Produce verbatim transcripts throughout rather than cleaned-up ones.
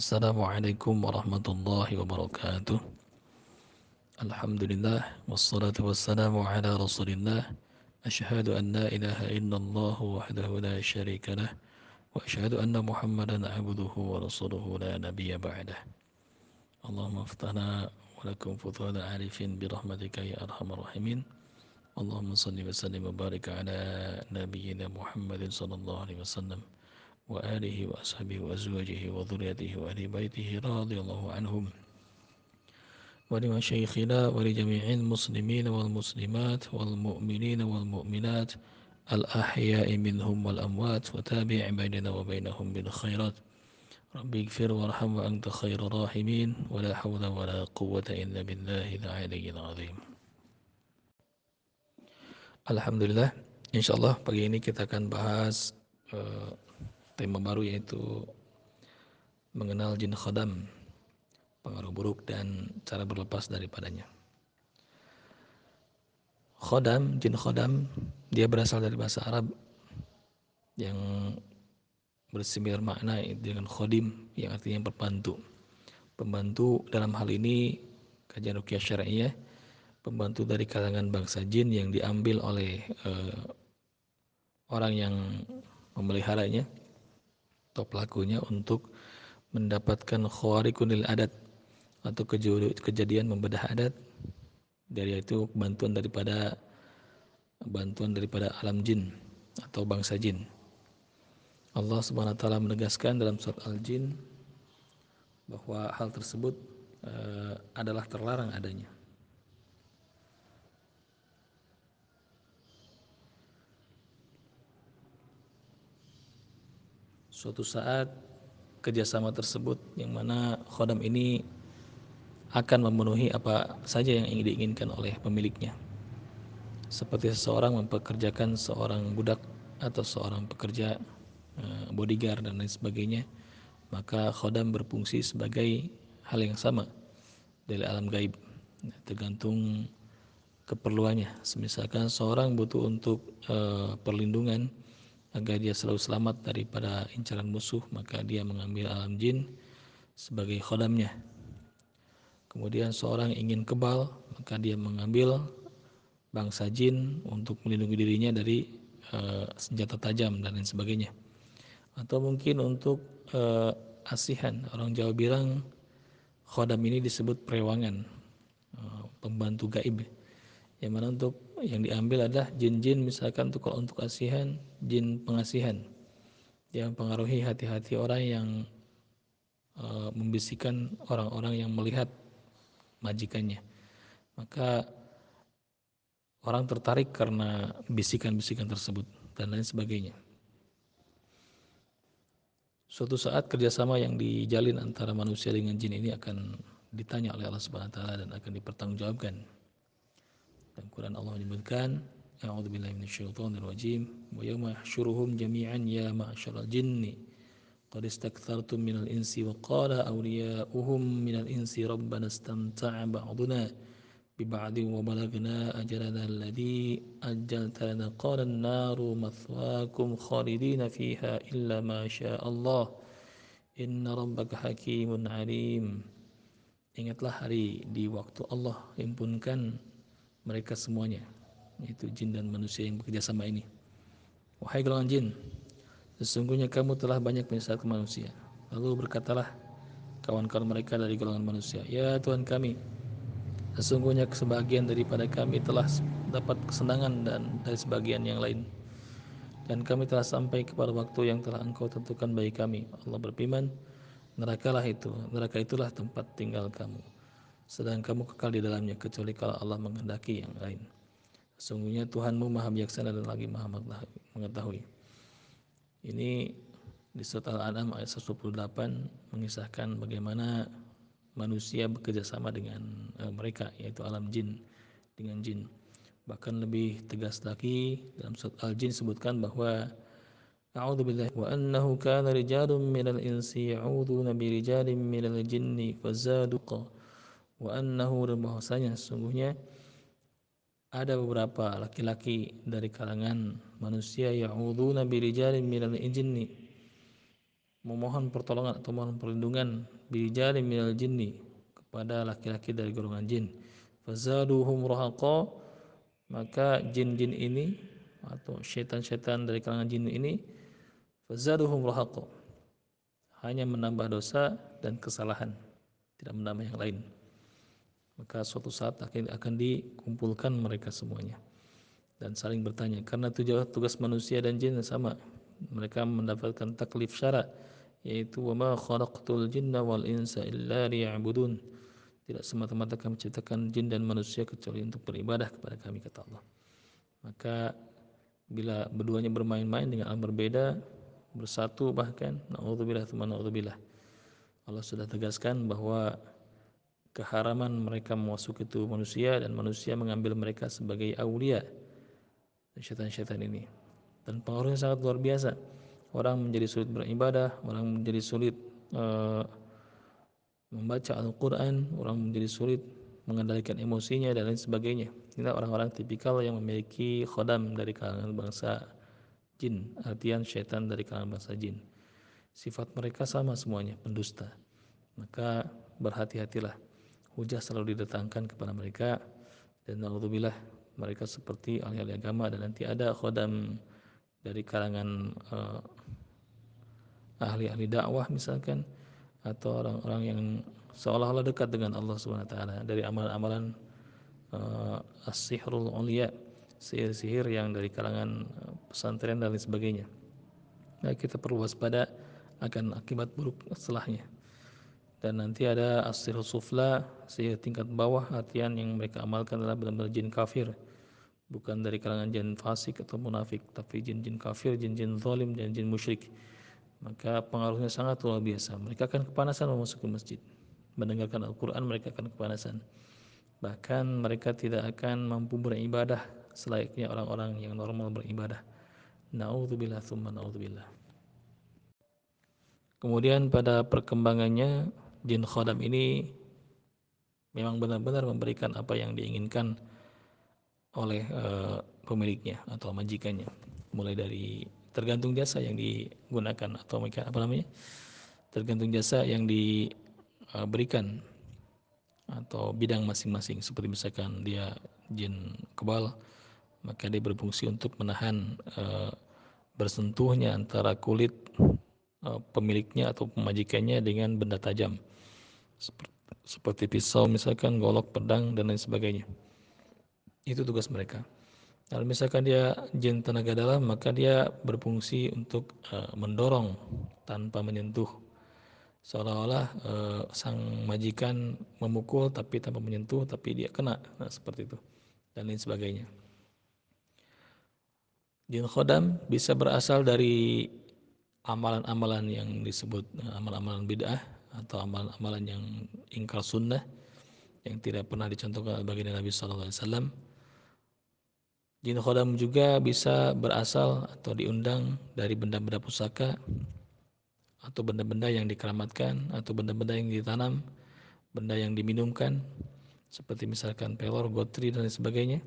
Assalamualaikum warahmatullahi wabarakatuh. Alhamdulillah wassalatu wassalamu ala rasulillah. Ashhadu an la ilaha illallah wahdahu la syarika lah, wa ashhadu anna muhammadan abduhu wa rasuluhu la nabiyya ba'dah. Allahumma aftahna wa lakum futhana arifin birahmatika ya arhamar rahimin. Allahumma salli wa sallim wa barik ala nabiyyina Muhammadin sallallahu alaihi wasallam wa alihi wa ashabihi wa azwajihi wa dhurriyyatihi wa ahli baitihi radhiyallahu anhum wa li masyayikhina wa li jami'il muslimin wal muslimat wal mu'minina wal mu'minat al ahya'i minhum wal amwat wa tabi' bainana wa bainahum bil khairat rabbighfir warham wa anta khairur rahimin wa la hawla wa la quwwata illa billahil aliyyil azim. Alhamdulillah, insyaallah pagi ini kita akan bahas uh, tema baru, yaitu mengenal jin khadam, pengaruh buruk dan cara berlepas daripadanya. Khadam, jin khadam, dia berasal dari bahasa Arab yang bersimilar makna dengan khodim yang artinya pembantu. Pembantu dalam hal ini kajian ruqyah syar'iyyah, pembantu dari kalangan bangsa jin yang diambil oleh uh, orang yang memeliharanya atau pelakunya untuk mendapatkan khawarikunil adat atau kejadian membedah adat, dari itu bantuan daripada bantuan daripada alam jin atau bangsa jin. Allah Subhanahu wa taala menegaskan dalam surat Al-Jin bahwa hal tersebut e, adalah terlarang adanya. Suatu saat kerjasama tersebut yang mana khodam ini akan memenuhi apa saja yang ingin diinginkan oleh pemiliknya. Seperti seseorang mempekerjakan seorang budak atau seorang pekerja bodyguard dan lain sebagainya, maka khodam berfungsi sebagai hal yang sama dari alam gaib, tergantung keperluannya. Misalkan seorang butuh untuk uh, perlindungan agar dia selalu selamat daripada incaran musuh, maka dia mengambil alam jin sebagai khodamnya. Kemudian seorang ingin kebal, maka dia mengambil bangsa jin untuk melindungi dirinya dari e, senjata tajam dan lain sebagainya. Atau mungkin untuk e, asihan, orang Jawa bilang khodam ini disebut perewangan, e, pembantu gaib. Yang mana untuk yang diambil adalah jin-jin, misalkan untuk kalau untuk asihan, jin pengasihan yang mempengaruhi hati-hati orang yang e, membisikkan orang-orang yang melihat majikannya. Maka orang tertarik karena bisikan-bisikan tersebut dan lain sebagainya. Suatu saat kerjasama yang dijalin antara manusia dengan jin ini akan ditanya oleh Allah Subhanahu wa taala dan akan dipertanggungjawabkan. Al-Quran Allah menyebutkan, a'udzubillahi minasyaitonir rajim, wa yawma yahsyuruhum jami'an ya ma'asyaral jinni qad istakthartum minal insi wa qala awliya'uhum minal insi rabbana istamta'a ba'duna bi ba'din wa balagna ajalana alladhi ajjalta lana qala an-naru mathwaakum khalidina fiha illa ma syaa Allah inna rabbaka hakimun alim. Ingatlah hari di waktu Allah himpunkan mereka semuanya, yaitu jin dan manusia yang bekerja sama ini. Wahai golongan jin, sesungguhnya kamu telah banyak menyesatkan manusia. Lalu berkatalah kawan-kawan mereka dari golongan manusia, ya Tuhan kami, sesungguhnya sebagian daripada kami telah dapat kesenangan dan dari sebagian yang lain, dan kami telah sampai kepada waktu yang telah engkau tentukan bagi kami. Allah berfirman, nerakalah itu, neraka itulah tempat tinggal kamu, sedang kamu kekal di dalamnya kecuali kalau Allah menghendaki yang lain. Sesungguhnya Tuhanmu maha bijaksana dan lagi maha mengetahui. Ini di surat Al-An'am ayat seratus dua puluh delapan mengisahkan bagaimana manusia bekerjasama dengan e, mereka, yaitu alam jin dengan jin. Bahkan lebih tegas lagi dalam surat Al-Jin sebutkan bahwa أعوذ بالله وأنه كان رجال من الإنس يعوذون برجال من الجن فزادوا wa annahu, bahwasanya sesungguhnya ada beberapa laki-laki dari kalangan manusia ya'udzu nabi rijalin minal jinni memohon pertolongan atau memohon perlindungan bijalin minal jinni, kepada laki-laki dari golongan jin. Fazaduhum rahaqa, maka jin-jin ini atau syaitan-syaitan dari kalangan jin ini fazaduhum rahaqa, hanya menambah dosa dan kesalahan, tidak menambah yang lain. Maka suatu saat akan, akan dikumpulkan mereka semuanya dan saling bertanya, karena tugas manusia dan jin sama. Mereka mendapatkan taklif syara, yaitu wama khalaqtul jinna wal insa illa liya'budun, tidak semata-mata kami menciptakan jin dan manusia kecuali untuk beribadah kepada kami, kata Allah. Maka bila berduanya bermain-main dengan alam berbeda, bersatu bahkan, na'udzubillah tsumma na'udzubillah. Allah sudah tegaskan bahwa keharaman mereka memasuki tubuh manusia dan manusia mengambil mereka sebagai aulia, syaitan-syaitan ini, dan pengaruhnya sangat luar biasa. Orang menjadi sulit beribadah, orang menjadi sulit uh, membaca Al-Quran, orang menjadi sulit mengendalikan emosinya dan lain sebagainya. Inilah orang-orang tipikal yang memiliki khodam dari kalangan bangsa jin, artian syaitan dari kalangan bangsa jin. Sifat mereka sama semuanya, pendusta. Maka berhati-hatilah, hujah selalu didatangkan kepada mereka, dan alhamdulillah mereka seperti ahli-ahli agama, dan nanti ada khodam dari kalangan uh, ahli-ahli dakwah misalkan, atau orang-orang yang seolah-olah dekat dengan Allah subhanahu wa taala dari amalan-amalan uh, as-sihrul ulia, sihir-sihir yang dari kalangan uh, pesantren dan lain sebagainya. Nah, kita perlu waspada akan akibat buruk setelahnya. Dan nanti ada as-sihru sufla, sihir tingkat bawah, artian yang mereka amalkan adalah benar-benar jin kafir, bukan dari kalangan jin fasik atau munafik, tapi jin-jin kafir, jin-jin zalim, jin-jin musyrik. Maka pengaruhnya sangat luar biasa. Mereka akan kepanasan memasuki masjid, mendengarkan Al-Quran mereka akan kepanasan, bahkan mereka tidak akan mampu beribadah selayaknya orang-orang yang normal beribadah. Na'udzubillah tsumma na'udzubillah. Kemudian pada perkembangannya, jin khodam ini memang benar-benar memberikan apa yang diinginkan oleh e, pemiliknya atau majikannya, mulai dari tergantung jasa yang digunakan atau apa namanya, tergantung jasa yang diberikan atau bidang masing-masing. Seperti misalkan dia jin kebal, maka dia berfungsi untuk menahan e, bersentuhnya antara kulit e, pemiliknya atau pemajikannya dengan benda tajam, seperti seperti pisau misalkan, golok, pedang dan lain sebagainya. Itu tugas mereka. Kalau misalkan dia jin tenaga dalam, maka dia berfungsi untuk uh, mendorong tanpa menyentuh, seolah-olah uh, sang majikan memukul tapi tanpa menyentuh, tapi dia kena, nah, seperti itu dan lain sebagainya. Jin khodam bisa berasal dari amalan-amalan yang disebut amalan-amalan bid'ah atau amalan-amalan yang ingkar sunnah, yang tidak pernah dicontohkan baginda Nabi Sallallahu Alaihi Wasallam. Jin khodam juga bisa berasal atau diundang dari benda-benda pusaka atau benda-benda yang dikeramatkan atau benda-benda yang ditanam, benda yang diminumkan seperti misalkan pelor, gotri dan sebagainya.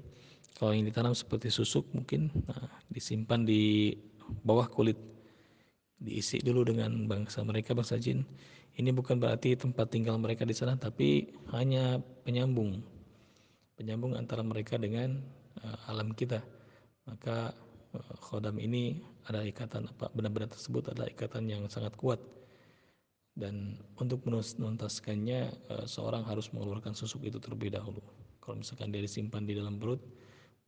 Kalau yang ditanam seperti susuk mungkin, nah, disimpan di bawah kulit, diisi dulu dengan bangsa mereka, bangsa jin. Ini bukan berarti tempat tinggal mereka di sana, tapi hanya penyambung, penyambung antara mereka dengan uh, alam kita. Maka uh, khodam ini ada ikatan, apa benda-benda tersebut adalah ikatan yang sangat kuat. Dan untuk menuntaskannya, uh, seorang harus mengeluarkan susuk itu terlebih dahulu. Kalau misalkan dia disimpan di dalam perut,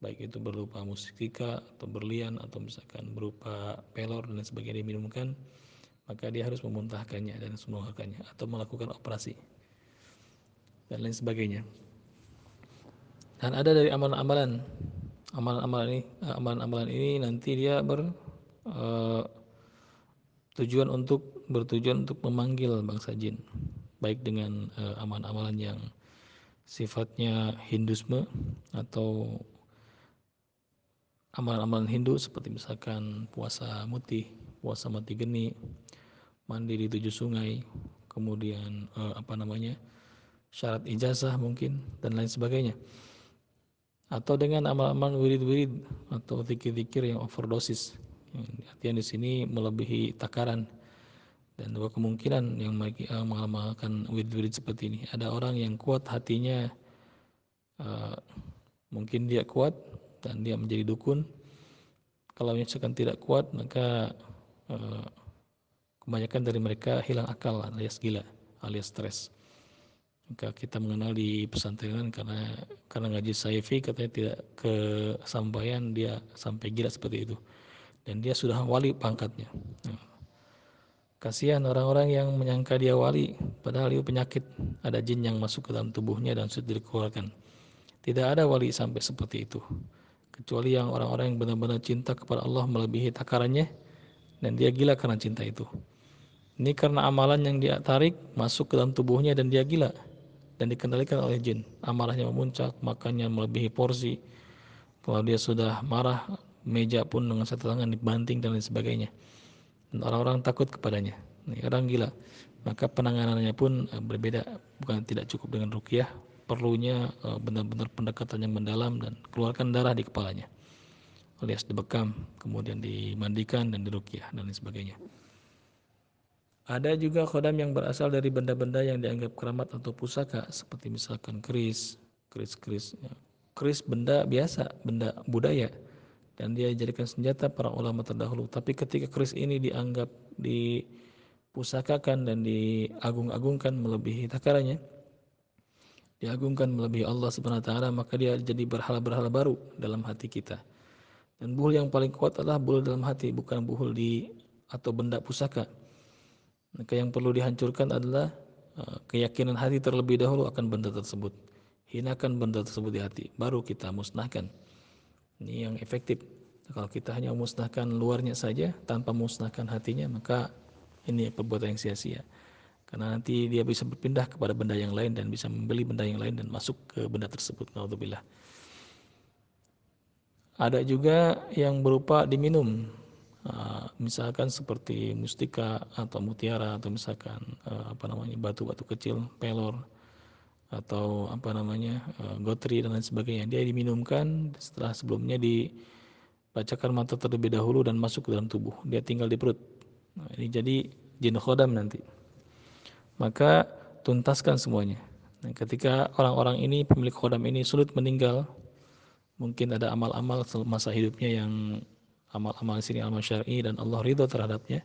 baik itu berupa mustika atau berlian atau misalkan berupa pelor dan sebagainya diminumkan, maka dia harus memuntahkannya dan mengeluarkannya atau melakukan operasi dan lain sebagainya. Dan ada dari amalan-amalan, amalan-amalan ini, amalan-amalan ini nanti dia ber uh, tujuan untuk bertujuan untuk memanggil bangsa jin, baik dengan uh, amalan-amalan yang sifatnya Hindusme atau amalan-amalan Hindu seperti misalkan puasa mutih, puasa mati geni, mandi di tujuh sungai, kemudian eh, apa namanya syarat ijazah mungkin dan lain sebagainya, atau dengan amalan-amalan wirid-wirid atau zikir-zikir yang overdosis, artinya di sini melebihi takaran, Dan dua kemungkinan yang mengamalkan wirid-wirid seperti ini. Ada orang yang kuat hatinya, uh, mungkin dia kuat dan dia menjadi dukun. Kalau misalkan tidak kuat, maka uh, kebanyakan dari mereka hilang akal alias gila, alias stres. Maka kita mengenal di pesantren karena karena ngaji Saifi katanya tidak kesampaian, dia sampai gila seperti itu. Dan dia sudah wali pangkatnya. Nah. Kasihan orang-orang yang menyangka dia wali, padahal itu penyakit, ada jin yang masuk ke dalam tubuhnya dan sulit dikeluarkan. Tidak ada wali sampai seperti itu, kecuali yang orang-orang yang benar-benar cinta kepada Allah melebihi takarannya, dan dia gila karena cinta itu. Ini karena amalan yang dia tarik masuk ke dalam tubuhnya dan dia gila, dan dikendalikan oleh jin. Amarahnya memuncak, makannya melebihi porsi. Kalau dia sudah marah, meja pun dengan satu tangan dibanting dan lain sebagainya. Orang-orang takut kepadanya, orang gila. Maka penanganannya pun berbeda, bukan tidak cukup dengan ruqyah, perlunya benar-benar pendekatan yang mendalam dan keluarkan darah di kepalanya alias dibekam, kemudian dimandikan dan diruqyah dan lain sebagainya. Ada juga khodam yang berasal dari benda-benda yang dianggap keramat atau pusaka, seperti misalkan keris, keris-keris, keris benda biasa, benda budaya. Dan dia dijadikan senjata para ulama terdahulu. Tapi ketika keris ini dianggap dipusakakan dan diagung-agungkan melebihi takarannya, diagungkan melebihi Allah Subhanahu wa Taala, maka dia jadi berhala-berhala baru dalam hati kita. Dan buhul yang paling kuat adalah buhul dalam hati, bukan buhul di atau benda pusaka. Maka yang perlu dihancurkan adalah keyakinan hati terlebih dahulu akan benda tersebut. Hinakan benda tersebut di hati, baru kita musnahkan. Ini yang efektif. Kalau kita hanya memusnahkan luarnya saja tanpa memusnahkan hatinya, maka ini perbuatan yang sia-sia. Karena nanti dia bisa berpindah kepada benda yang lain dan bisa membeli benda yang lain dan masuk ke benda tersebut. Naudzubillah. Ada juga yang berupa diminum, misalkan seperti mustika atau mutiara, atau misalkan apa namanya batu-batu kecil, pelor, atau apa namanya gotri dan lain sebagainya. Dia diminumkan setelah sebelumnya dibacakan mantra terlebih dahulu dan masuk ke dalam tubuh. Dia tinggal di perut. Nah, ini jadi jin khodam nanti. Maka tuntaskan semuanya. Nah, ketika orang-orang ini, pemilik khodam ini sulit meninggal, mungkin ada amal-amal masa hidupnya yang amal-amal sini amal syar'i dan Allah ridho terhadapnya.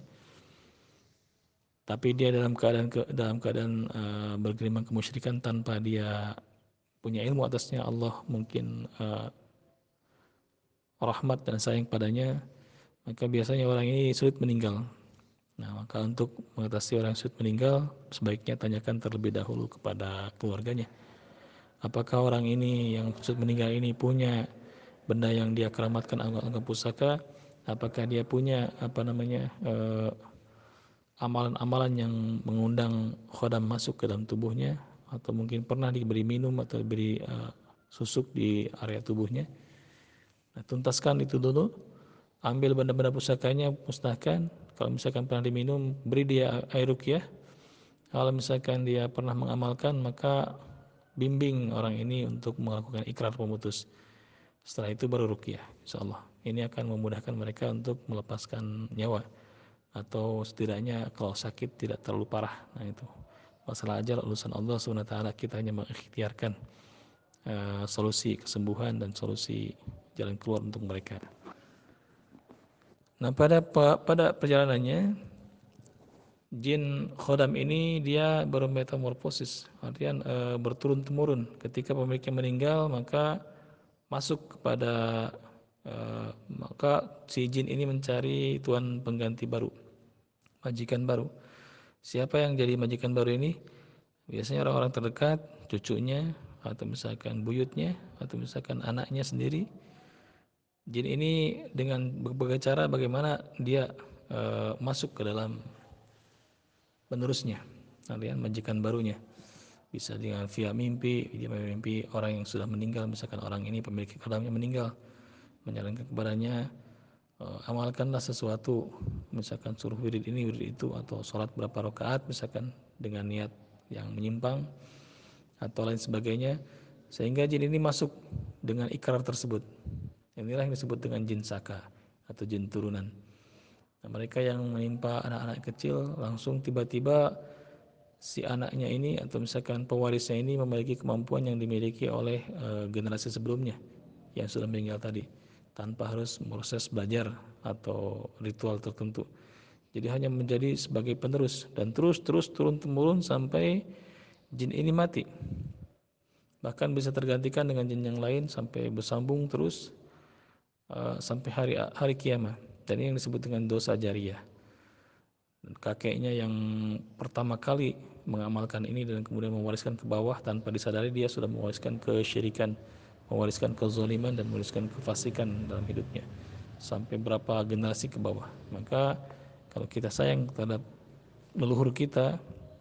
Tapi dia dalam keadaan dalam keadaan uh, bergelimang kemusyrikan tanpa dia punya ilmu atasnya, Allah mungkin uh, rahmat dan sayang padanya, maka biasanya orang ini sulit meninggal. Nah, maka untuk mengatasi orang yang sulit meninggal, sebaiknya tanyakan terlebih dahulu kepada keluarganya, apakah orang ini yang sulit meninggal ini punya benda yang dia keramatkan, anggap-anggap pusaka, apakah dia punya apa namanya uh, amalan-amalan yang mengundang khodam masuk ke dalam tubuhnya, atau mungkin pernah diberi minum atau diberi uh, susuk di area tubuhnya. Nah, tuntaskan itu dulu, ambil benda-benda pusakanya, musnahkan. Kalau misalkan pernah diminum, beri dia air ruqyah. Kalau misalkan dia pernah mengamalkan, maka bimbing orang ini untuk melakukan ikrar pemutus. Setelah itu baru ruqyah, insyaallah. Ini akan memudahkan mereka untuk melepaskan nyawa, atau setidaknya kalau sakit tidak terlalu parah. Nah, itu masalah ajar urusan Allah Subhanahu wa Taala. Kita hanya mengikhtiarkan uh, solusi kesembuhan dan solusi jalan keluar untuk mereka. Nah, pada pada perjalanannya jin khodam ini dia bermetamorfosis, artian uh, berturun temurun. Ketika pemiliknya meninggal, maka masuk kepada Uh, maka si jin ini mencari tuan pengganti baru, majikan baru. Siapa yang jadi majikan baru ini? Biasanya orang-orang terdekat, cucunya, atau misalkan buyutnya, atau misalkan anaknya sendiri. Jin ini dengan berbagai cara bagaimana dia uh, masuk ke dalam penerusnya, alias majikan barunya. Bisa dengan via mimpi, dia mimpi orang yang sudah meninggal, misalkan orang ini pemilik khodamnya meninggal, menyarankan kepadanya amalkanlah sesuatu, misalkan suruh wirid ini wirid itu, atau sholat berapa rakaat misalkan dengan niat yang menyimpang atau lain sebagainya, sehingga jin ini masuk dengan ikrar tersebut. Inilah yang disebut dengan jin saka atau jin turunan. Nah, mereka yang menimpa anak-anak kecil, langsung tiba-tiba si anaknya ini atau misalkan pewarisnya ini memiliki kemampuan yang dimiliki oleh e, generasi sebelumnya yang sudah meninggal tadi, tanpa harus proses belajar atau ritual tertentu. Jadi hanya menjadi sebagai penerus dan terus-terus turun-temurun sampai jin ini mati. Bahkan bisa tergantikan dengan jin yang lain sampai bersambung terus uh, sampai hari hari kiamat. Dan ini yang disebut dengan dosa jariyah. Dan kakeknya yang pertama kali mengamalkan ini dan kemudian mewariskan ke bawah tanpa disadari, dia sudah mewariskan kesyirikan, mewariskan kezaliman, dan mewariskan kefasikan dalam hidupnya sampai berapa generasi ke bawah. Maka kalau kita sayang terhadap leluhur kita,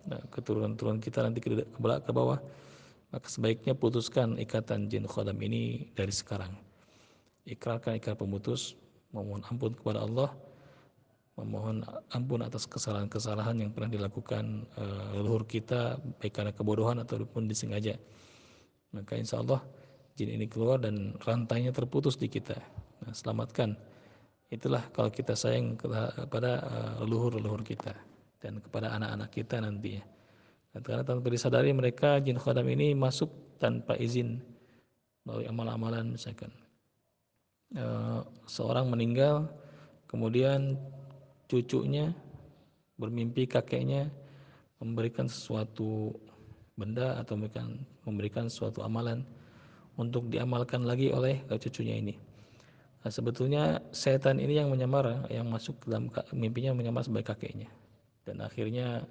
nah, keturunan-keturunan kita nanti ke ke bawah, maka sebaiknya putuskan ikatan jin khodam ini dari sekarang. Ikrarkan ikrar pemutus, memohon ampun kepada Allah, memohon ampun atas kesalahan-kesalahan yang pernah dilakukan e, leluhur kita, baik karena kebodohan ataupun disengaja. Maka insya Allah jin ini keluar dan rantainya terputus di kita. Nah, selamatkan. Itulah kalau kita sayang kepada leluhur-leluhur kita dan kepada anak-anak kita nantinya. Karena tanpa disadari mereka jin khodam ini masuk tanpa izin melalui amalan-amalan, misalkan e, seorang meninggal, kemudian cucunya bermimpi kakeknya memberikan sesuatu benda atau memberikan, memberikan suatu amalan untuk diamalkan lagi oleh cucunya ini. Nah, sebetulnya setan ini yang menyamar, yang masuk dalam mimpinya menyamar sebagai kakeknya, dan akhirnya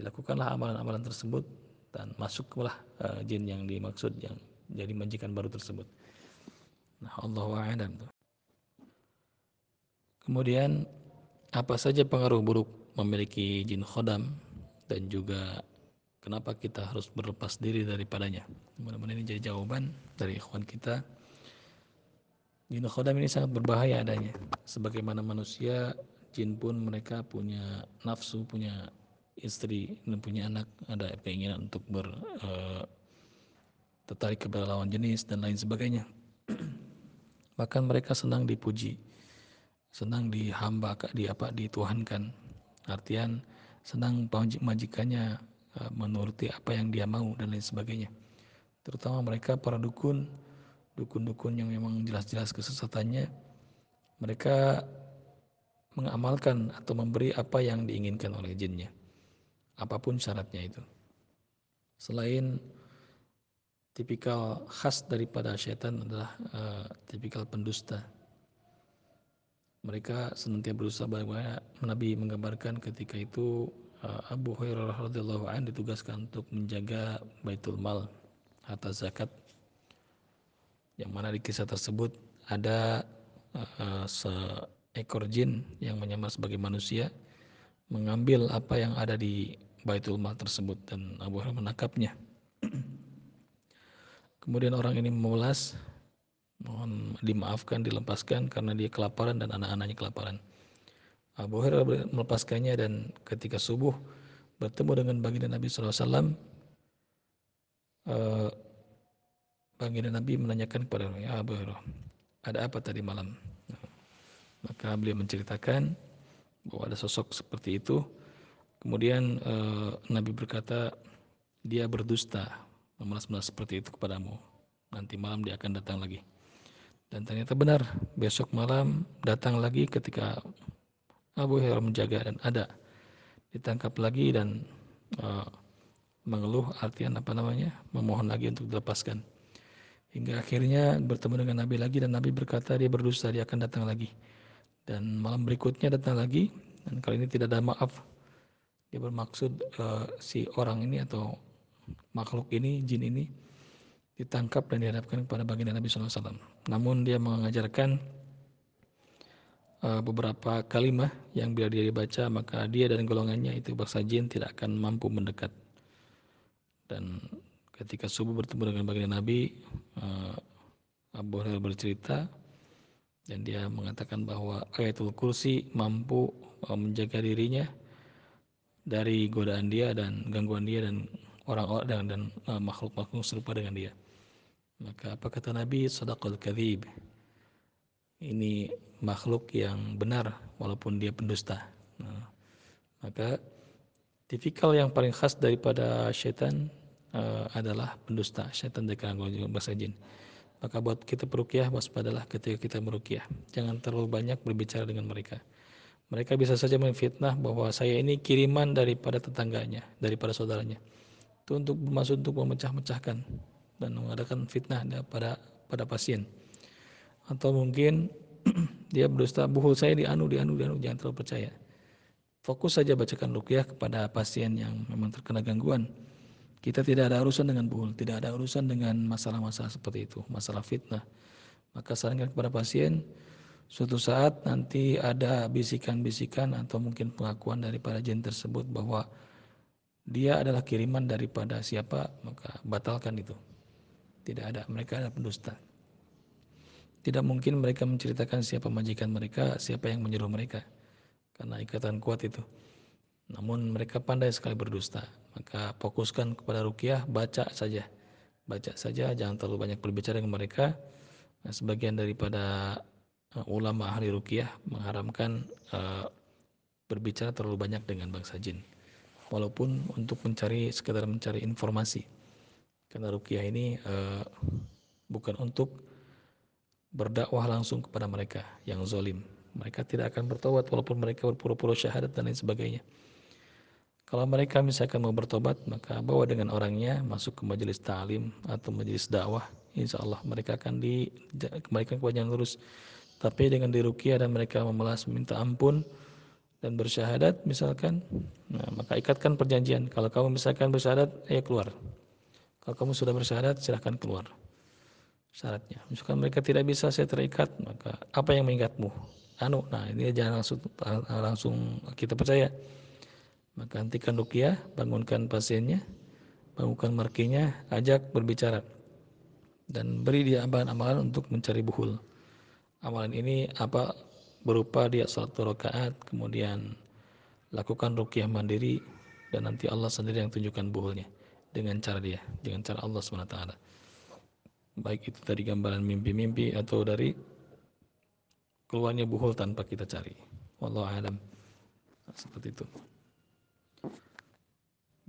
dilakukanlah amalan-amalan tersebut dan masuklah uh, jin yang dimaksud yang jadi majikan baru tersebut. Nah, Allahu a'lam. Kemudian apa saja pengaruh buruk memiliki jin khodam dan juga kenapa kita harus berlepas diri daripadanya? Mudah-mudahan ini jadi jawaban dari ikhwan kita. Jin khodam ini sangat berbahaya adanya. Sebagaimana manusia, jin pun mereka punya nafsu, punya istri dan punya anak, ada keinginan untuk ber e, tertarik kepada lawan jenis dan lain sebagainya. Bahkan mereka senang dipuji, senang dihamba, di apa dituhankan, artian senang majikannya e, menuruti apa yang dia mau dan lain sebagainya. Terutama mereka para dukun, dukun-dukun yang memang jelas-jelas kesesatannya, mereka mengamalkan atau memberi apa yang diinginkan oleh jinnya, apapun syaratnya itu. Selain tipikal khas daripada syaitan adalah uh, tipikal pendusta. Mereka senantiasa berusaha. Bahwa Nabi menggambarkan ketika itu uh, Abu Hurairah radhiyallahu anhu ditugaskan untuk menjaga Baitul Mal, harta zakat, yang mana di kisah tersebut ada uh, seekor jin yang menyamar sebagai manusia, mengambil apa yang ada di Baitul Mal tersebut, dan Abu Hurairah menangkapnya. Kemudian orang ini memelas, mohon dimaafkan, dilepaskan karena dia kelaparan dan anak-anaknya kelaparan. Abu Hurairah melepaskannya, dan ketika subuh bertemu dengan baginda Nabi sallallahu alaihi wasallam. Uh, baginda Nabi menanyakan kepada ya Abu Hurairah, ada apa tadi malam? Nah, maka beliau menceritakan bahwa ada sosok seperti itu. Kemudian e, Nabi berkata, dia berdusta, memelas-melas seperti itu kepadamu, nanti malam dia akan datang lagi. Dan ternyata benar, besok malam datang lagi ketika Abu Hurairah menjaga, dan ada ditangkap lagi dan e, mengeluh, artian apa namanya, memohon lagi untuk dilepaskan. Hingga akhirnya bertemu dengan Nabi lagi, dan Nabi berkata dia berdusta, dia akan datang lagi. Dan malam berikutnya datang lagi, dan kali ini tidak ada maaf. Dia bermaksud uh, si orang ini atau makhluk ini, jin ini, ditangkap dan dihadapkan kepada baginda Nabi sallallahu alaihi wasallam. Namun dia mengajarkan uh, beberapa kalimah yang bila dia dibaca, maka dia dan golongannya itu bangsa jin tidak akan mampu mendekat. Dan ketika subuh bertemu dengan baginda Nabi, uh, Abu Hurairah bercerita, dan dia mengatakan bahwa ayatul kursi mampu menjaga dirinya dari godaan dia dan gangguan dia dan orang-orang dan, dan uh, makhluk-makhluk serupa dengan dia. Maka apa kata Nabi? Sadaqal kadhib. Ini makhluk yang benar walaupun dia pendusta. Nah, maka tipikal yang paling khas daripada syaitan uh, adalah pendusta, syaitan dari kalangan bangsa jin. Maka buat kita meruqyah, waspadalah ketika kita meruqyah. Jangan terlalu banyak berbicara dengan mereka. Mereka bisa saja memfitnah bahwa saya ini kiriman daripada tetangganya, daripada saudaranya. Itu untuk bermaksud untuk memecah-mecahkan dan mengadakan fitnah pada pada pasien. Atau mungkin dia berdusta, buhul saya dianu, dianu, dianu. Jangan terlalu percaya. Fokus saja bacakan ruqyah kepada pasien yang memang terkena gangguan. Kita tidak ada urusan dengan buhul, tidak ada urusan dengan masalah-masalah seperti itu, masalah fitnah. Maka sarankan kepada pasien, suatu saat nanti ada bisikan-bisikan atau mungkin pengakuan daripada jin tersebut bahwa dia adalah kiriman daripada siapa, maka batalkan itu. Tidak ada, mereka adalah pendusta. Tidak mungkin mereka menceritakan siapa majikan mereka, siapa yang menyuruh mereka, karena ikatan kuat itu. Namun mereka pandai sekali berdusta. Maka fokuskan kepada ruqyah, baca saja. Baca saja, jangan terlalu banyak berbicara dengan mereka. Nah, sebagian daripada uh, ulama ahli ruqyah mengharamkan uh, berbicara terlalu banyak dengan bangsa jin. Walaupun untuk mencari, sekedar mencari informasi. Karena ruqyah ini uh, bukan untuk berdakwah langsung kepada mereka yang zalim. Mereka tidak akan bertobat walaupun mereka berpura-pura syahadat dan lain sebagainya. Kalau mereka misalkan mau bertobat, maka bawa dengan orangnya masuk ke majelis ta'lim atau majelis dakwah. Insya Allah mereka akan dikembalikan kepada yang lurus. Tapi dengan diruqyah dan mereka memelas, minta ampun dan bersyahadat misalkan, nah, maka ikatkan perjanjian. Kalau kamu misalkan bersyahadat, ya keluar. Kalau kamu sudah bersyahadat, silahkan keluar. Syaratnya, misalkan mereka tidak bisa, saya terikat, maka apa yang mengingatmu? Anu, nah ini jangan langsung, langsung kita percaya. Maka hentikan ruqyah, bangunkan pasiennya, bangunkan markinya, ajak berbicara dan beri dia amalan-amalan untuk mencari buhul. Amalan ini apa berupa dia salat dua rakaat, kemudian lakukan ruqyah mandiri dan nanti Allah sendiri yang tunjukkan buhulnya dengan cara dia, dengan cara Allah subhanahu wa taala. Baik itu dari gambaran mimpi-mimpi atau dari keluarnya buhul tanpa kita cari. Wallahu a'lam. Nah, seperti itu.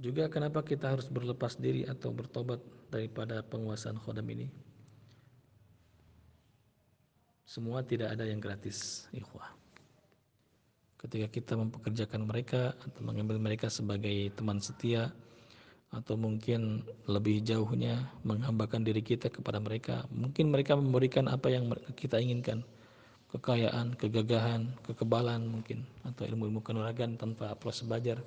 Juga kenapa kita harus berlepas diri atau bertobat daripada penguasaan khodam ini? Semua tidak ada yang gratis, ikhwah. Ketika kita mempekerjakan mereka atau mengambil mereka sebagai teman setia, atau mungkin lebih jauhnya menghambakan diri kita kepada mereka, mungkin mereka memberikan apa yang kita inginkan, kekayaan, kegagahan, kekebalan mungkin, atau ilmu-ilmu kanuragan tanpa proses belajar,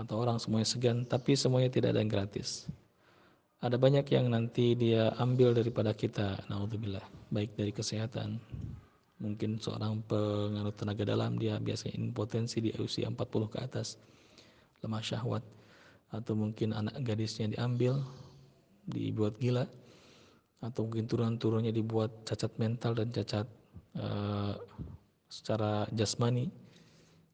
atau orang semuanya segan, tapi semuanya tidak ada yang gratis. Ada banyak yang nanti dia ambil daripada kita, naudzubillah, baik dari kesehatan. Mungkin seorang pengaruh tenaga dalam, dia biasanya impotensi di usia empat puluh ke atas, lemah syahwat, atau mungkin anak gadisnya diambil, dibuat gila, atau mungkin turun-turunnya dibuat cacat mental dan cacat uh, secara jasmani.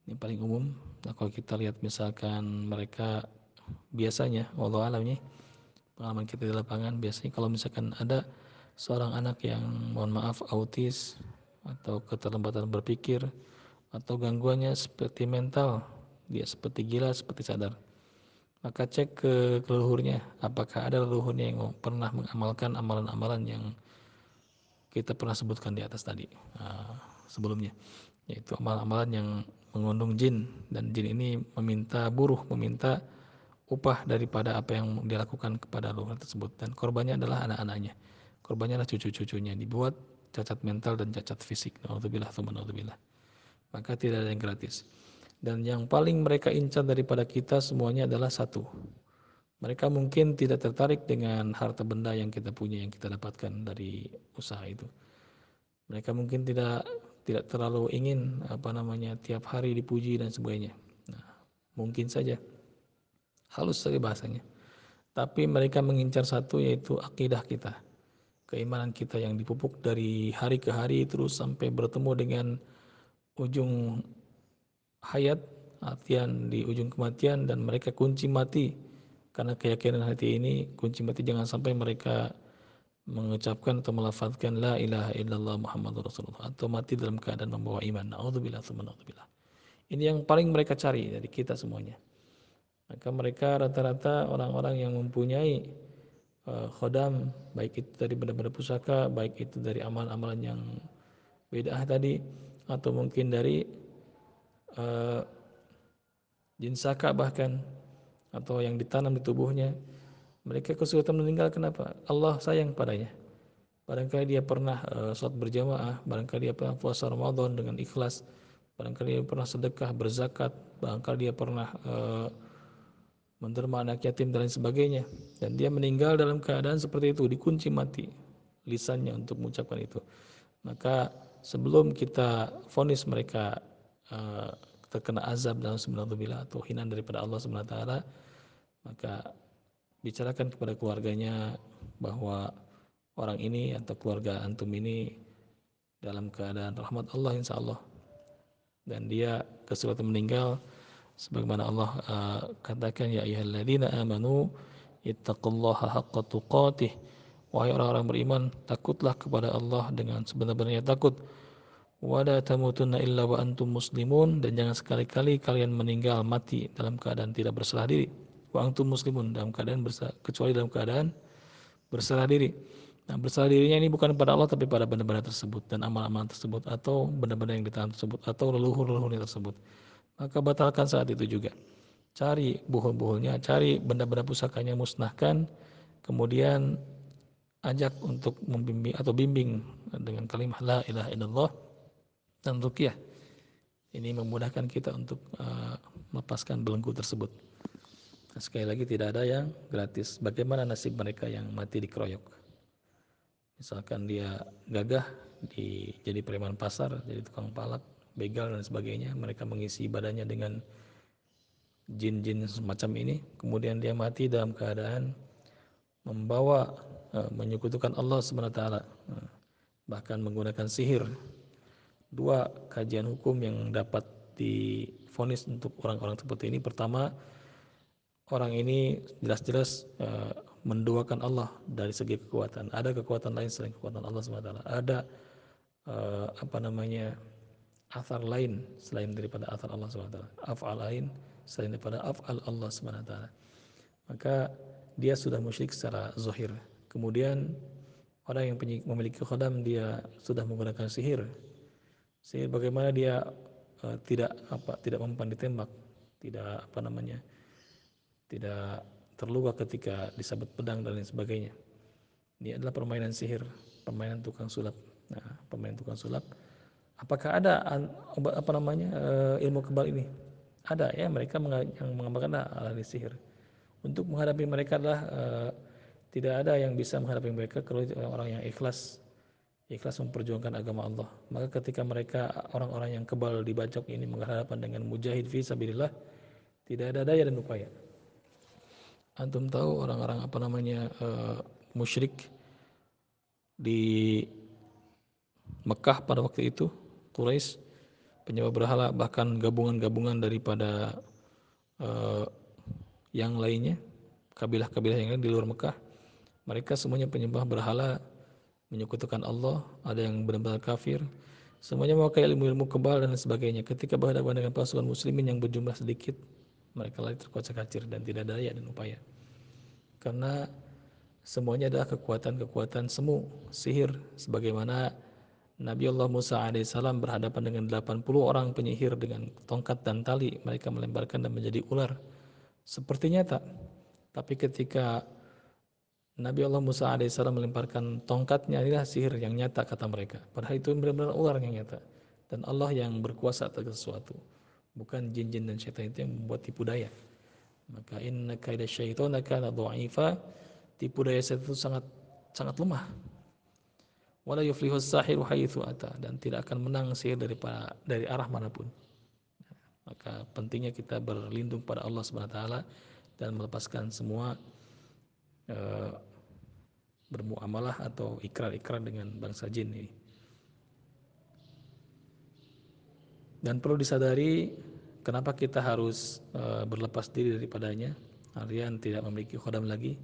Ini paling umum. Nah, kalau kita lihat misalkan mereka biasanya, wallahu a'lam nih, pengalaman kita di lapangan biasanya kalau misalkan ada seorang anak yang mohon maaf autis atau keterlambatan berpikir atau gangguannya seperti mental, dia seperti gila, seperti sadar. Maka cek ke leluhurnya, apakah ada leluhurnya yang pernah mengamalkan amalan-amalan yang kita pernah sebutkan di atas tadi uh, sebelumnya, yaitu amalan-amalan yang mengundung jin, dan jin ini meminta buruh, meminta upah daripada apa yang dilakukan kepada leluhur tersebut, dan korbannya adalah anak-anaknya, korbannya adalah cucu-cucunya, dibuat cacat mental dan cacat fisik. Naudzubillah, tsumma naudzubillah. Maka tidak ada yang gratis, dan yang paling mereka incar daripada kita semuanya adalah satu. Mereka mungkin tidak tertarik dengan harta benda yang kita punya, yang kita dapatkan dari usaha itu. Mereka mungkin tidak tidak terlalu ingin apa namanya tiap hari dipuji dan sebagainya. Nah, mungkin saja halus sekali bahasanya, tapi mereka mengincar satu, yaitu akidah kita, keimanan kita yang dipupuk dari hari ke hari terus sampai bertemu dengan ujung hayat, artian di ujung kematian, dan mereka kunci mati karena keyakinan hati ini. Kunci mati jangan sampai mereka mengucapkan atau melafazkan la ilaha illallah Muhammadur Rasulullah atau mati dalam keadaan membawa iman. Na'udzubillah tsumma na'udzubillah. Ini yang paling mereka cari dari kita semuanya. Maka mereka rata-rata orang-orang yang mempunyai uh, khodam, baik itu dari benda-benda pusaka, baik itu dari amalan-amalan yang bid'ah tadi, atau mungkin dari uh, jinsaka bahkan, atau yang ditanam di tubuhnya. Mereka kesulitan meninggal, kenapa? Allah sayang padanya. Barangkali dia pernah uh, sholat berjamaah, barangkali dia pernah puasa Ramadan dengan ikhlas, barangkali dia pernah sedekah, berzakat, barangkali dia pernah uh, menderma anak yatim dan lain sebagainya. Dan dia meninggal dalam keadaan seperti itu, dikunci mati lisannya untuk mengucapkan itu. Maka sebelum kita vonis mereka uh, terkena azab dalam subhanallah atau hinaan daripada Allah subhanahu wa taala, maka bicarakan kepada keluarganya bahwa orang ini atau keluarga antum ini dalam keadaan rahmat Allah insya Allah, dan dia kesulitan meninggal sebagaimana Allah uh, katakan, ya ayyuhalladzina amanu ittaqullaha haqqa tuqatih, wahai orang-orang beriman, takutlah kepada Allah dengan sebenar-benarnya takut, wa la tamutunna illa wa antum muslimun, dan jangan sekali-kali kalian meninggal mati dalam keadaan tidak bersalah diri. Wa antum muslimun, dalam keadaan bersalah, kecuali dalam keadaan berserah diri. Nah, berserah dirinya ini bukan pada Allah tapi pada benda-benda tersebut dan amalan-amalan tersebut atau benda-benda yang ditanam tersebut atau leluhur-leluhurnya tersebut. Maka batalkan saat itu juga. Cari buhul-buhulnya, cari benda-benda pusakanya, musnahkan, kemudian ajak untuk membimbing atau bimbing dengan kalimah la ilaha illallah dan ruqyah. Ini memudahkan kita untuk uh, melepaskan belenggu tersebut. Sekali lagi tidak ada yang gratis. Bagaimana nasib mereka yang mati dikeroyok? Misalkan dia gagah, di, jadi preman pasar, jadi tukang palak, begal dan sebagainya. Mereka mengisi badannya dengan jin-jin semacam ini. Kemudian dia mati dalam keadaan membawa, menyekutukan Allah subhanahu wa taala, bahkan menggunakan sihir. Dua kajian hukum yang dapat divonis untuk orang-orang seperti ini. Pertama, orang ini jelas-jelas uh, menduakan Allah dari segi kekuatan. Ada kekuatan lain selain kekuatan Allah subhanahu wa taala. Ada uh, apa namanya athar lain selain daripada athar Allah subhanahu wa taala. Af'al lain selain daripada af'al Allah subhanahu wa taala. Maka dia sudah musyrik secara zahir. Kemudian orang yang memiliki khodam, dia sudah menggunakan sihir. Sihir bagaimana dia uh, tidak apa tidak mempan ditembak, tidak apa namanya tidak terluka ketika disabet pedang dan lain sebagainya. Ini adalah permainan sihir, permainan tukang sulap. Nah, permainan tukang sulap. Apakah ada obat apa namanya ilmu kebal ini? Ada ya, mereka yang mengamalkan ahli sihir. Untuk menghadapi mereka adalah uh, tidak ada yang bisa menghadapi mereka kalau orang yang ikhlas, ikhlas memperjuangkan agama Allah. Maka ketika mereka orang-orang yang kebal dibacok ini menghadapan dengan mujahid fi sabilillah, tidak ada daya dan upaya. Antum tahu orang-orang apa namanya uh, musyrik di Mekah pada waktu itu, Quraisy, penyembah berhala, bahkan gabungan-gabungan daripada uh, yang lainnya, kabilah-kabilah yang lain di luar Mekah, mereka semuanya penyembah berhala, menyekutukan Allah, ada yang benar-benar kafir, semuanya memakai ilmu-ilmu kebal dan sebagainya. Ketika berhadapan dengan pasukan muslimin yang berjumlah sedikit, mereka lari terkocak-kacir dan tidak daya dan upaya. Karena semuanya adalah kekuatan-kekuatan semu, sihir. Sebagaimana Nabi Allah Musa alaihissalam berhadapan dengan delapan puluh orang penyihir dengan tongkat dan tali. Mereka melemparkan dan menjadi ular. Seperti nyata. Tapi ketika Nabi Allah Musa alaihissalam melemparkan tongkatnya, inilah sihir yang nyata kata mereka. Padahal itu benar-benar ular yang nyata. Dan Allah yang berkuasa atas sesuatu. Bukan jin-jin dan syaitan itu yang membuat tipu daya. Maka inna kaida syaitana kana dha'ifa, tipu daya syaitan itu sangat sangat lemah. Wala yuflihus sahiru haitsu ata, dan tidak akan menang sihir dari dari arah manapun. Maka pentingnya kita berlindung pada Allah Subhanahu wa taala dan melepaskan semua e, bermuamalah atau ikrar-ikrar dengan bangsa jin ini. Dan perlu disadari kenapa kita harus e, berlepas diri daripadanya. Artian tidak memiliki khodam lagi.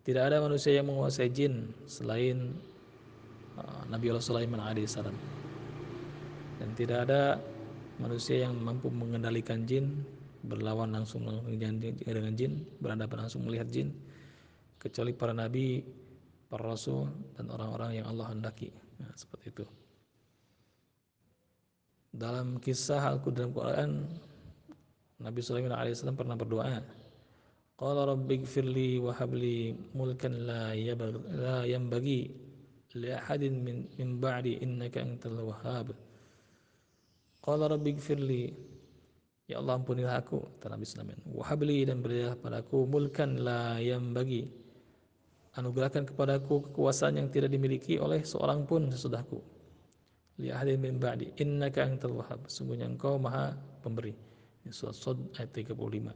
Tidak ada manusia yang menguasai jin selain uh, Nabi Allah Sulaiman alaihissalam. Dan tidak ada manusia yang mampu mengendalikan jin, berlawan langsung dengan jin, berhadapan langsung melihat jin, kecuali para nabi, para rasul, dan orang-orang yang Allah hendaki. Nah, seperti itu. Dalam kisah Al-Qur'an, Quran, Nabi Sulaiman alaihissalam pernah berdoa, qala rabbighfirli wa habli mulkan la yanbaghi li ahadin min min ba'di innaka antal wahhab. Qala rabbighfirli, ya Allah ampunilah aku, kata Nabi Sulaiman, wa habli, dan berilah padaku, mulkan la yanbaghi, anugerahkan kepadaku kekuasaan yang tidak dimiliki oleh seorang pun sesudahku, li ahadin min ba'di innaka antal wahhab, sungguhnya engkau maha pemberi. Surah Sad ayat tiga puluh lima,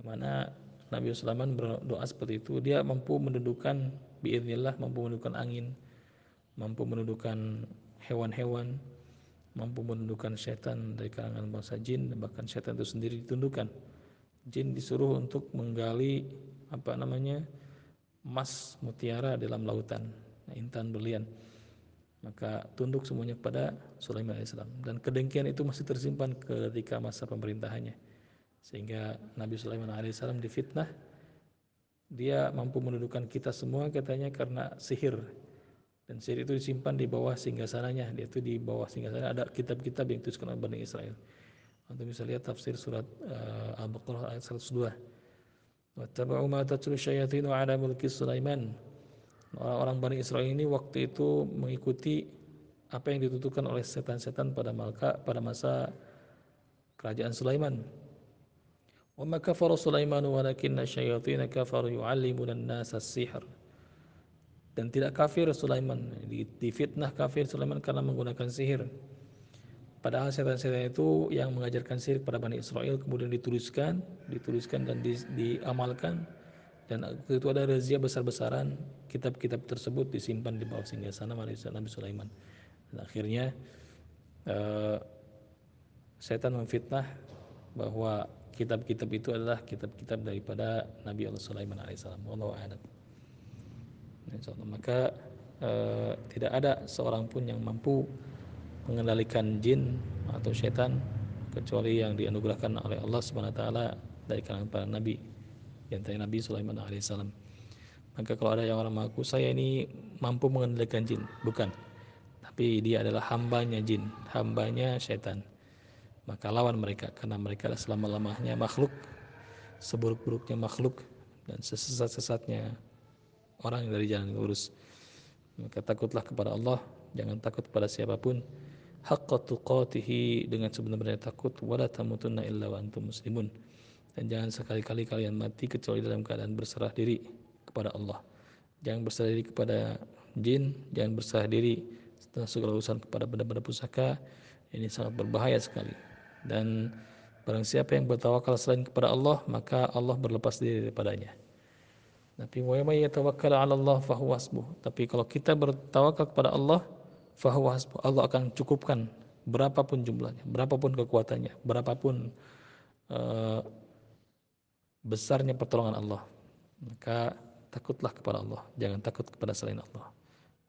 di mana Nabi Sulaiman berdoa seperti itu. Dia mampu menundukkan biiznillah, mampu menundukkan angin, mampu menundukkan hewan-hewan, mampu menundukkan syaitan dari kalangan bangsa jin, dan bahkan syaitan itu sendiri ditundukkan. Jin disuruh untuk menggali apa namanya emas mutiara dalam lautan, intan, berlian. Maka tunduk semuanya kepada Sulaiman alaihissalam, dan kedengkian itu masih tersimpan ketika masa pemerintahannya, sehingga Nabi Sulaiman alaihissalam difitnah. Dia mampu menundukkan kita semua katanya karena sihir, dan sihir itu disimpan di bawah singgasananya. Dia itu di bawah singgasana ada kitab-kitab yang dituliskan oleh Bani Israel. Anda bisa lihat tafsir surat uh, Al-Baqarah ayat seratus dua, wattaba'u ma tatlu syayatinu ala mulki Sulaiman. Orang-orang Bani Israel ini waktu itu mengikuti apa yang dituturkan oleh setan-setan pada malka, pada masa kerajaan Sulaiman. Wa ma kafara Sulaimanu walakinna asyayatin kafaru yu'allimuna an-nasa as-sihr. Dan tidak kafir Sulaiman, difitnah kafir Sulaiman karena menggunakan sihir. Padahal setan-setan itu yang mengajarkan sihir kepada Bani Israel, kemudian dituliskan, dituliskan dan di, diamalkan. Dan itu ada razia besar-besaran, kitab-kitab tersebut disimpan di bawah singgasana Nabi Sulaiman. Dan akhirnya eh, setan memfitnah bahwa kitab-kitab itu adalah kitab-kitab daripada Nabi Allah Sulaiman alaihissalam. Wallahu a'lam. Maka eh, tidak ada seorang pun yang mampu mengendalikan jin atau setan kecuali yang dianugerahkan oleh Allah Subhanahu wa taala dari kalangan para nabi, di antara Nabi Sulaiman alaihissalam. Maka kalau ada yang orang mengaku saya ini mampu mengendalikan jin, bukan, tapi dia adalah hambanya jin, hambanya setan. Maka lawan mereka, karena mereka adalah selama-lamanya makhluk, seburuk-buruknya makhluk, dan sesesat-sesatnya orang yang dari jalan lurus. Maka takutlah kepada Allah, jangan takut kepada siapapun. Haqqa tuqatihi, dengan sebenarnya takut. Wala tamutunna illa wa antum muslimun, dan jangan sekali-kali kalian mati kecuali dalam keadaan berserah diri kepada Allah. Jangan berserah diri kepada jin, jangan berserah diri setelah segala urusan kepada benda-benda pusaka. Ini sangat berbahaya sekali. Dan barang siapa yang bertawakal selain kepada Allah, maka Allah berlepas diri daripadanya. Tapi wa may yatawakkal 'ala Allah fa huwa hasbuh. Tapi kalau kita bertawakal kepada Allah, fa huwa hasbuh, Allah akan cukupkan berapapun jumlahnya, berapapun kekuatannya, berapapun uh, besarnya pertolongan Allah. Maka takutlah kepada Allah, jangan takut kepada selain Allah.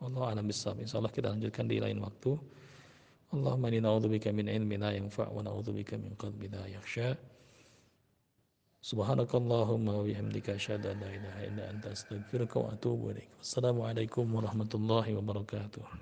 Wallahu a'lam bissawab. Insyaallah kita lanjutkan di lain waktu. Allahumma inna na'udzubika min ilmin la yanfa' wa na'udzubika min qalbin la yakhsha. Subhanakallahumma wa bihamdika asyhadu an la ilaha illa anta astaghfiruka wa atubu ilaik. Wassalamualaikum warahmatullahi wabarakatuh.